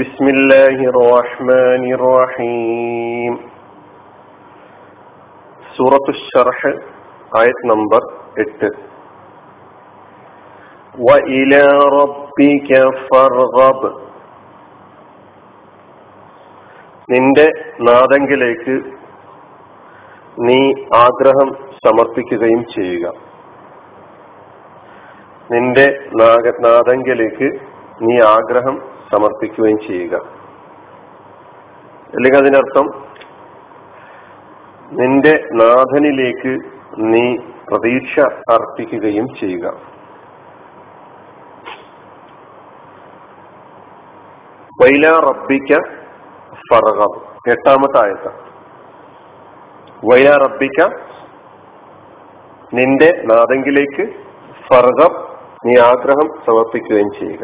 بسم الله الرحمن الرحيم سورة الشرح آية نمبر 8 وإلى ربك فارغب നിന്റെ നാദങ്കിലേക്ക് നീ ആഗ്രഹം സമർപ്പിക്കുകയും ചെയ്യുക. നിന്റെ നാദങ്കിലേക്ക് നീ ആഗ്രഹം സമർപ്പിക്കുകയും ചെയ്യുക. അല്ലെങ്കിൽ അതിനർത്ഥം നിന്റെ നാഥനിലേക്ക് നീ പ്രതീക്ഷ അർപ്പിക്കുകയും ചെയ്യുക. വൈല റബ്ബിക്ക ഫർഗബ്, 8ാമത്തെ ആയത്ത്. വൈല റബ്ബിക്ക നിന്റെ നാഥനിലേക്ക്, ഫർഗബ് നീ ആഗ്രഹം സമർപ്പിക്കുകയും ചെയ്യുക.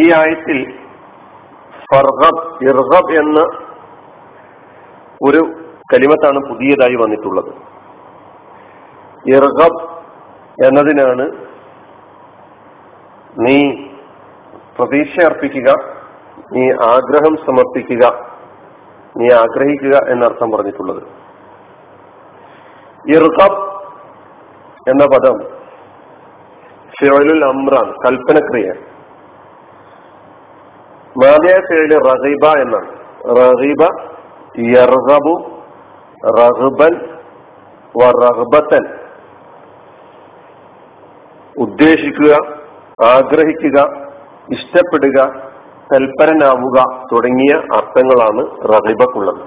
ഈ ആയത്തിൽ ഫർഗബ്, ഇർഗബ് എന്ന ഒരു കലിമത്താണ് പുതിയതായി വന്നിട്ടുള്ളത്. ഇർഗബ് എന്നതിനാണ് നീ പ്രതീക്ഷ അർപ്പിക്കുക, നീ ആഗ്രഹം സമർപ്പിക്കുക, നീ ആഗ്രഹിക്കുക എന്നർത്ഥം പറഞ്ഞിട്ടുള്ളത്. ഇർഗബ് എന്ന പദം ഫിഉലുൽ അംറാണ്, കൽപ്പനക്രിയ. മാദിയ ഫിഉൽ റഗീബ എന്നാണ്. റഗീബ, യർഗബു, റഗ്ബൻ വറഗ്ബതൻ, ഉദ്ദേശിക്കുക, ആഗ്രഹിക്കുക, ഇഷ്ടപ്പെടുക, തൽപരനാവുക തുടങ്ങിയ അർത്ഥങ്ങളാണ് റഗീബക്കുള്ളത്.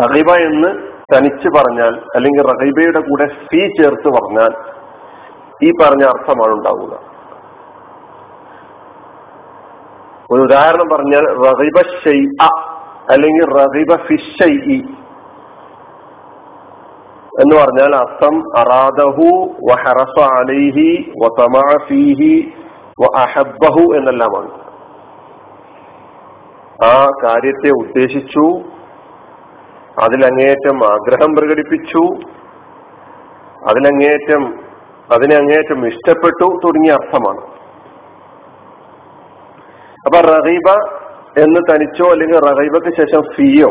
റഗീബ എന്ന് തനിച്ച് പറഞ്ഞാൽ അല്ലെങ്കിൽ റഗീബയുടെ കൂടെ ഫീ ചേർത്ത് പറഞ്ഞാൽ ഈ പറഞ്ഞ അർത്ഥമാണ് ഉണ്ടാവുക. ഒരു ഉദാഹരണം പറഞ്ഞാൽ റഗീബ ശൈഅ അല്ലെങ്കിൽ റഗീബ ഫി ശൈഇ എന്ന് പറഞ്ഞാൽ അർത്ഥം അറാദഹു വഹറസ അലൈഹി വതമഅ ഫീഹി വഅഹബ്ബഹു എന്നെല്ലാമാണ്. ആ കാര്യത്തെ ഉദ്ദേശിച്ചു, അതിലങ്ങേറ്റം ആഗ്രഹം പ്രകടിപ്പിച്ചു, അതിനെ അങ്ങേറ്റം ഇഷ്ടപ്പെട്ടു തുടങ്ങിയ അർത്ഥമാണ്. അപ്പൊ റഗീബ എന്ന് തനിച്ചോ അല്ലെങ്കിൽ റഗീബക്ക് ശേഷം ഫിയോ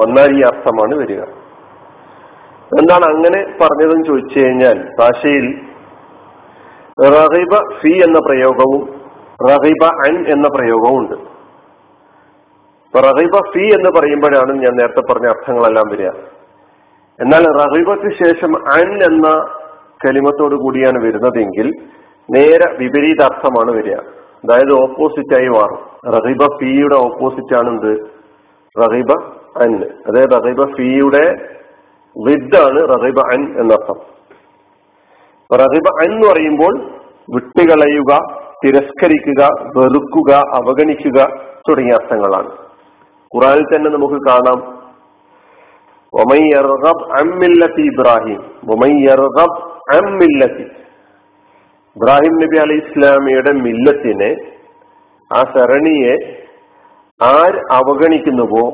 വന്നാൽ ഈ അർത്ഥമാണ് വരിക. എന്താണ് അങ്ങനെ പറഞ്ഞതെന്ന് ചോദിച്ചു കഴിഞ്ഞാൽ ഭാഷയിൽ റഗീബ ഫി എന്ന പ്രയോഗവും റഗീബ അൻ എന്ന പ്രയോഗവും ഉണ്ട്. റഗീബ ഫി എന്ന് പറയുമ്പോഴാണ് ഞാൻ നേരത്തെ പറഞ്ഞ അർത്ഥങ്ങളെല്ലാം വരിക. എന്നാൽ റഗീബക്ക് ശേഷം അൻ എന്ന കലിമത്തോട് കൂടിയാണ് വരുന്നതെങ്കിൽ നേരെ വിപരീതാർത്ഥമാണ് വരിക. അതായത് ഓപ്പോസിറ്റ് ആയി മാറും. റഗീബ ഫിയുടെ ഓപ്പോസിറ്റ് ആണ് എന്ത്? റഗീബ അൻ. അതായത് റഗീബ ഫിയുടെ വിദ്ദാണ് റഗീബ അൻ എന്നർത്ഥം. റഗീബ അൻ എന്ന് പറയുമ്പോൾ വിട്ടുകളയുക, തിരസ്കരിക്കുക, വെറുക്കുക, അവഗണിക്കുക തുടങ്ങിയ അർത്ഥങ്ങളാണ്. ഖുർആനിൽ തന്നെ നമുക്ക് കാണാം, വമൻ യർഗബ് അൻ മില്ലത്തി ഇബ്രാഹിം, വമൻ യർഗബ് അൻ മില്ലത്തി, ഇബ്രാഹിം നബി അലൈഹി ഇസ്ലാമിയുടെ മില്ലത്തിനെ, ആ സരണിയെ ആര് അവഗണിക്കുന്നുവോ,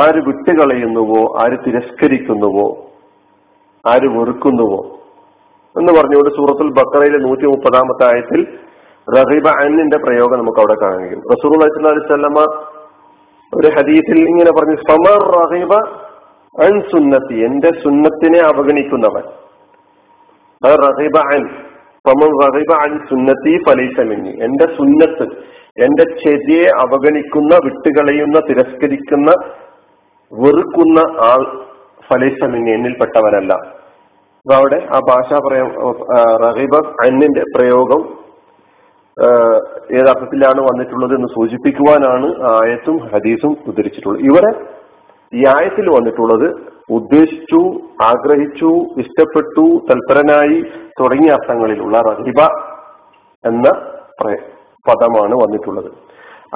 ആര് വിട്ടുകളയുന്നുവോ, ആര് തിരസ്കരിക്കുന്നുവോ, ആര് വെറുക്കുന്നുവോ എന്ന് പറഞ്ഞുകൊണ്ട് സൂറത്തുൽ ബക്കറയിലെ 130ാമത്തെ ആയത്തിൽ റഗീബ അന്നിന്റെ പ്രയോഗം നമുക്ക് അവിടെ കാണാൻ കഴിയും. റസൂലുള്ളാഹി സ്വല്ലല്ലാഹു അലൈഹി വസല്ലമ ഒരു ഹദീസിൽ ഇങ്ങനെ പറഞ്ഞു, ഫമർ റഗീബ അൻ സുന്നത്തി, എന്റെ സുന്നത്തിനെ അവഗണിക്കുന്നവൻ, അത് റഗീബ അൻ. ഫമർ റഗീബ അൻ സുന്നത്തി ഫലൈസ മിന്നീ, എന്റെ സുന്നത്ത്, എന്റെ ചെതിയെ അവഗണിക്കുന്ന, വിട്ടുകളയുന്ന, തിരസ്കരിക്കുന്ന, വെറുക്കുന്ന ആൾ ഫലൈസ മിന്നീ, എന്നിൽപ്പെട്ടവനല്ല. അപ്പൊ അവിടെ ആ ഭാഷാ റഗീബ അന്നിന്റെ പ്രയോഗം ഏതർത്ഥത്തിലാണ് വന്നിട്ടുള്ളത് എന്ന് സൂചിപ്പിക്കുവാനാണ് ആയത്തും ഹദീസും ഉദ്ധരിച്ചിട്ടുള്ളത്. ഇവിടെ ഈ ആയത്തിൽ വന്നിട്ടുള്ളത് ഉദ്ദേശിച്ചു, ആഗ്രഹിച്ചു, ഇഷ്ടപ്പെട്ടു, തൽപരനായി തുടങ്ങിയ അർത്ഥങ്ങളിലുള്ള റഗീബ എന്ന പദമാണ് വന്നിട്ടുള്ളത്.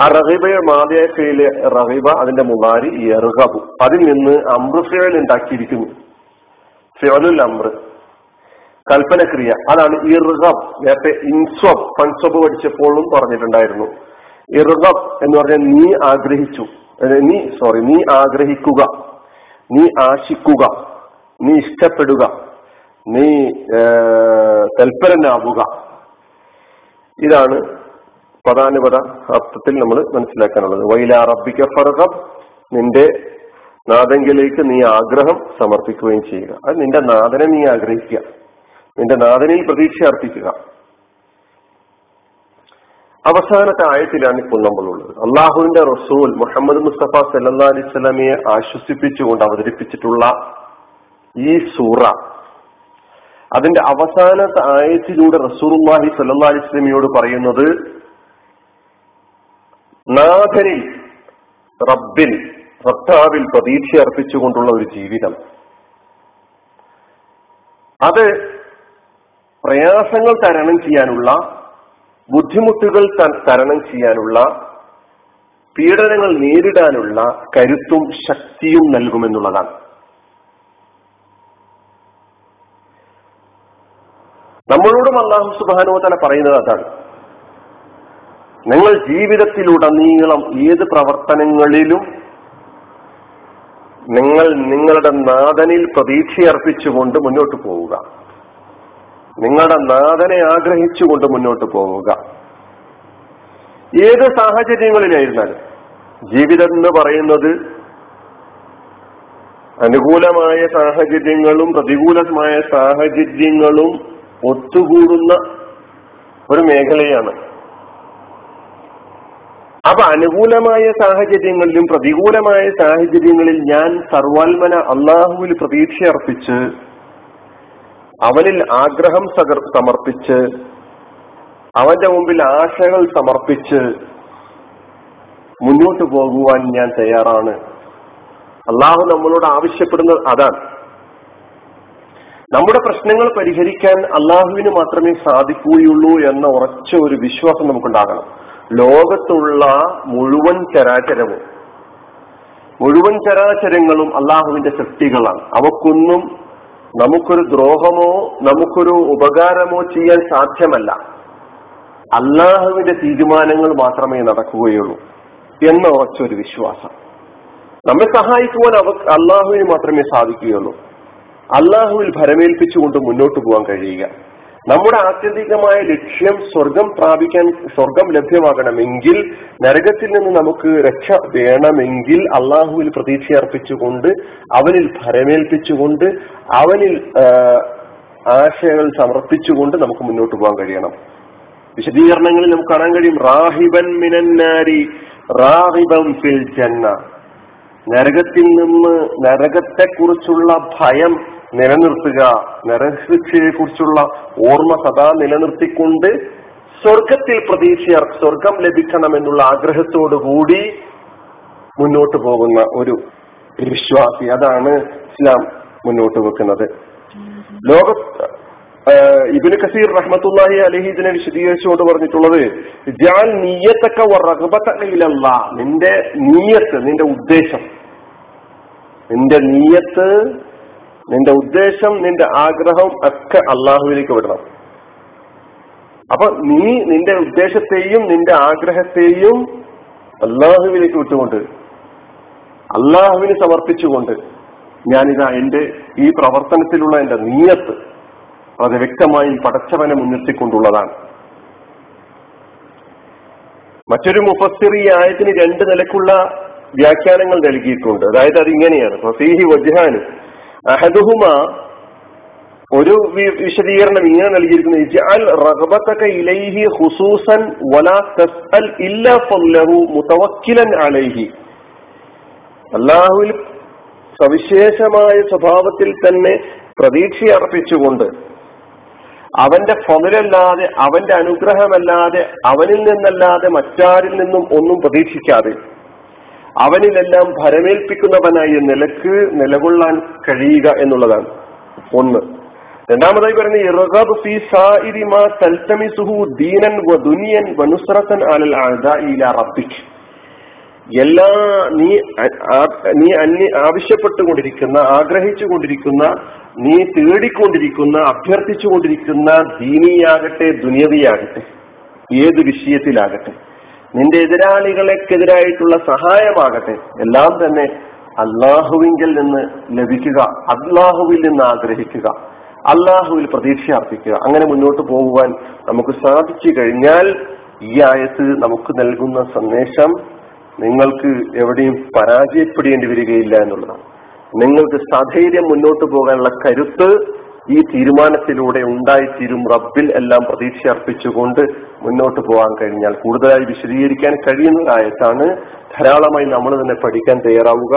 ആ റഗീബയെ മാദിയായ ഫിഇലെ റഗീബ, അതിന്റെ മുളാരി യർഗബു, അതിൽ നിന്ന് അംറു ഫിഇൽ ഉണ്ടാക്കിയിരിക്കുന്നു. ഫിഉലുൽ അംറ്, കൽപ്പനക്രിയ, അതാണ് ഇർഗബ്. നേരത്തെ ഇൻസ്വബ് ഫൻസ്വബ് പഠിച്ചപ്പോഴും പറഞ്ഞിട്ടുണ്ടായിരുന്നു. ഇർഗബ് എന്ന് പറഞ്ഞാൽ നീ ആഗ്രഹിക്കുക, നീ ആശിക്കുക, നീ ഇഷ്ടപ്പെടുക, നീ തൽപരനാവുക. ഇതാണ് പദാനുപത അർത്ഥത്തിൽ നമ്മൾ മനസ്സിലാക്കാനുള്ളത്. വൈലാ റബ്ബിക ഫർഹബ്, നിന്റെ നാഥങ്കിലേക്ക് നീ ആഗ്രഹം സമർപ്പിക്കുകയും ചെയ്യുക. അത് നിന്റെ നാഥനെ നീ ആഗ്രഹിക്കുക, നിന്റെ നാഥനിൽ പ്രതീക്ഷ അർപ്പിക്കുക. അവസാനത്തെ ആയത്തിലാണ് ഇപ്പോൾ നമ്മളുള്ളത്. അള്ളാഹുവിന്റെ റസൂൽ മുഹമ്മദ് മുസ്തഫ സല്ലല്ലാഹു അലൈഹി വസല്ലമയെ ആശ്വസിപ്പിച്ചുകൊണ്ട് അവതരിപ്പിച്ചിട്ടുള്ള ഈ സൂറ, അതിന്റെ അവസാനത്തെ ആയത്തിലൂടെ റസൂലുള്ളാഹി സല്ലല്ലാഹു അലൈഹി വസല്ലമയോട് പറയുന്നത്, നാഥനിൽ, റബ്ബിൽ, സത്താവിൽ പ്രതീക്ഷ അർപ്പിച്ചുകൊണ്ടുള്ള ഒരു ജീവിതം, അത് പ്രയാസങ്ങൾ തരണം ചെയ്യാനുള്ള, ബുദ്ധിമുട്ടുകൾ തരണം ചെയ്യാനുള്ള, പീഡനങ്ങൾ നേരിടാനുള്ള കരുത്തും ശക്തിയും നൽകുമെന്നുള്ളതാണ്. നമ്മളോടും അല്ലാഹു സുബ്ഹാനഹു വ തആല പറയുന്നത് അതാണ്. നിങ്ങൾ ജീവിതത്തിലുടനീളം ഏത് പ്രവർത്തനങ്ങളിലും നിങ്ങൾ നിങ്ങളുടെ നാഥനിൽ പ്രതീക്ഷയർപ്പിച്ചുകൊണ്ട് മുന്നോട്ട് പോവുക, നിങ്ങളുടെ നാഥനെ ആഗ്രഹിച്ചുകൊണ്ട് മുന്നോട്ട് പോവുക. ഏത് സാഹചര്യങ്ങളിലായിരുന്നാലും ജീവിതം എന്ന് പറയുന്നത് അനുകൂലമായ സാഹചര്യങ്ങളും പ്രതികൂലമായ സാഹചര്യങ്ങളും ഒത്തുകൂടുന്ന ഒരു മേഖലയാണ്. അപ്പൊ അനുകൂലമായ സാഹചര്യങ്ങളിലും പ്രതികൂലമായ സാഹചര്യങ്ങളിൽ ഞാൻ സർവാത്മന അള്ളാഹുവിൽ പ്രതീക്ഷയർപ്പിച്ച്, അവനിൽ ആഗ്രഹം സമർപ്പിച്ച്, അവന്റെ മുമ്പിൽ ആശകൾ സമർപ്പിച്ച് മുന്നോട്ട് പോകുവാൻ ഞാൻ തയ്യാറാണ്. അള്ളാഹു നമ്മളോട് ആവശ്യപ്പെടുന്നത് അതാണ്. നമ്മുടെ പ്രശ്നങ്ങൾ പരിഹരിക്കാൻ അള്ളാഹുവിന് മാത്രമേ സാധിക്കുകയുള്ളൂ എന്ന ഉറച്ച ഒരു വിശ്വാസം നമുക്കുണ്ടാകണം. ലോകത്തുള്ള മുഴുവൻ ചരാചരങ്ങളും അള്ളാഹുവിന്റെ സൃഷ്ടികളാണ്. അവക്കൊന്നും നമുക്കൊരു ദ്രോഹമോ നമുക്കൊരു ഉപകാരമോ ചെയ്യാൻ സാധ്യമല്ല. അള്ളാഹുവിന്റെ തീരുമാനങ്ങൾ മാത്രമേ നടക്കുകയുള്ളൂ എന്ന ഉറച്ചൊരു വിശ്വാസം. നമ്മെ സഹായിക്കുവാൻ അള്ളാഹുവിന് മാത്രമേ സാധിക്കുകയുള്ളൂ. അള്ളാഹുവിൽ ഭരമേൽപ്പിച്ചുകൊണ്ട് മുന്നോട്ട് പോകാൻ കഴിയുക. നമ്മുടെ ആത്യന്തികമായ ലക്ഷ്യം സ്വർഗം ലഭ്യമാകണമെങ്കിൽ, നരകത്തിൽ നിന്ന് നമുക്ക് രക്ഷ വേണമെങ്കിൽ, അള്ളാഹുവിൽ പ്രതീക്ഷയർപ്പിച്ചുകൊണ്ട്, അവനിൽ ഭരമേൽപ്പിച്ചുകൊണ്ട്, അവനിൽ ആശയങ്ങൾ സമർപ്പിച്ചുകൊണ്ട് നമുക്ക് മുന്നോട്ട് പോകാൻ കഴിയണം. വിശദീകരണങ്ങളിൽ നമുക്ക് കാണാൻ കഴിയും, റാഹിബൻ മിനന്നാരി റാഹിബൻ ഫിൽ ജന്ന, നരകത്തിൽ നിന്ന്, നരകത്തെക്കുറിച്ചുള്ള ഭയം നിലനിർത്തുക, നരകശിക്ഷയെ കുറിച്ചുള്ള ഓർമ്മ സദാ നിലനിർത്തിക്കൊണ്ട്, സ്വർഗത്തിൽ സ്വർഗം ലഭിക്കണമെന്നുള്ള ആഗ്രഹത്തോടുകൂടി മുന്നോട്ട് പോകുന്ന ഒരു വിശ്വാസി, അതാണ് ഇസ്ലാം മുന്നോട്ട് വെക്കുന്നത്. ഇബ്നു കസീർ റഹ്മത്തുള്ളാഹി അലൈഹി ഇതിനെ വിശദീകരിച്ചുകൊണ്ട് പറഞ്ഞിട്ടുള്ളത്, ജഅൽ നിയ്യതക വറഗ്ബതക ഇലല്ലാഹ്, നിന്റെ നീയത്ത് നിന്റെ ഉദ്ദേശം, നിന്റെ ആഗ്രഹം ഒക്കെ അള്ളാഹുവിലേക്ക് വിടണം. അപ്പൊ നീ നിന്റെ ഉദ്ദേശത്തെയും നിന്റെ ആഗ്രഹത്തെയും അള്ളാഹുവിലേക്ക് വിട്ടുകൊണ്ട്, അള്ളാഹുവിന് സമർപ്പിച്ചുകൊണ്ട്, ഞാനിതാ എന്റെ ഈ പ്രവർത്തനത്തിലുള്ള എന്റെ നീയത്ത് അത് വ്യക്തമായി പടച്ചവനെ മുൻനിർത്തിക്കൊണ്ടുള്ളതാണ്. മറ്റൊരു മുഫസ്സിർ ഈ ആയത്തിന് രണ്ട് നിലക്കുള്ള വ്യാഖ്യാനങ്ങൾ നൽകിയിട്ടുണ്ട്. അതായത് അതിങ്ങനെയാണ്, ഫീഹി വജ്ഹാൻ, അഹദുഹുമ, ഒരു വിശദീകരണം ഇങ്ങനെ നൽകിയിരിക്കുന്നു, ഇജ്അൽ റഗ്ബതക ഇലൈഹി ഖുസൂസൻ വലാ തസ്അൽ ഇല്ലാ ഫല്ലഹു മുതവക്കിലൻ അലൈഹി, അല്ലാഹുവിൽ സവിശേഷമായ സ്വഭാവത്തിൽ തന്നെ പ്രതീക്ഷ അർപ്പിച്ചുകൊണ്ട്, അവന്റെ ഫളല്ലാതെ, അവന്റെ അനുഗ്രഹമല്ലാതെ, അവനിൽ നിന്നല്ലാതെ മറ്റാരിൽ നിന്നും ഒന്നും പ്രതീക്ഷിക്കാതെ, അവനിലെല്ലാം ഭരമേൽപ്പിക്കുന്നവനായി നിലക്ക് നിലകൊള്ളാൻ കഴിയുക എന്നുള്ളതാണ് ഒന്ന്. രണ്ടാമതായി പറയുന്നത് ഇർഗബ് ഫീ സായിരി മാ തൽതമിസുഹു ദീനൻ വ ദുനിയൻ വ നുസ്റതൻ അലൽ അഅദാ ഇലാ റബ്ബിക്, എല്ലാ നീ ആവശ്യപ്പെട്ടുകൊണ്ടിരിക്കുന്ന, ആഗ്രഹിച്ചുകൊണ്ടിരിക്കുന്ന, നീ തേടിക്കൊണ്ടിരിക്കുന്ന, അഭ്യർത്ഥിച്ചുകൊണ്ടിരിക്കുന്ന ദീനിയാകട്ടെ ദുനിയവിയാകട്ടെ ഏത് വിഷയത്തിലാകട്ടെ, നിന്റെ എതിരാളികൾക്കെതിരായിട്ടുള്ള സഹായമാകട്ടെ, എല്ലാം തന്നെ അള്ളാഹുവിങ്കിൽ നിന്ന് ലഭിക്കുക, അള്ളാഹുവിൽ നിന്ന് ആഗ്രഹിക്കുക, അള്ളാഹുവിൽ പ്രതീക്ഷ അർപ്പിക്കുക. അങ്ങനെ മുന്നോട്ട് പോകുവാൻ നമുക്ക് സാധിച്ചു കഴിഞ്ഞാൽ ഈ ആയത്ത് നമുക്ക് നൽകുന്ന സന്ദേശം നിങ്ങൾക്ക് എവിടെയും പരാജയപ്പെടേണ്ടി വരികയില്ല എന്നുള്ളതാണ്. നിങ്ങൾക്ക് സധൈര്യം മുന്നോട്ട് പോകാനുള്ള കരുത്ത് ഈ തീരുമാനത്തിലൂടെ ഉണ്ടായിത്തീരും. റബ്ബിൽ എല്ലാം പ്രതീക്ഷ അർപ്പിച്ചുകൊണ്ട് മുന്നോട്ട് പോകാൻ കഴിഞ്ഞാൽ കൂടുതലായി വിശദീകരിക്കാൻ കഴിയുന്ന ആയത്താണ്. ധാരാളമായി നമ്മൾ തന്നെ പഠിക്കാൻ തയ്യാറാവുക.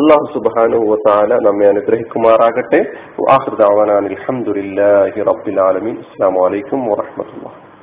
അല്ലാഹു സുബ്ഹാനഹു വ തആല നമ്മെ അനുഗ്രഹിക്കുമാറാകട്ടെ. വആഖിറു ദഅ്വാനാ അൽഹംദുലില്ലാഹി റബ്ബിൽ ആലമീൻ. അസ്സലാമു അലൈക്കും വറഹ്മത്തുള്ളാഹി.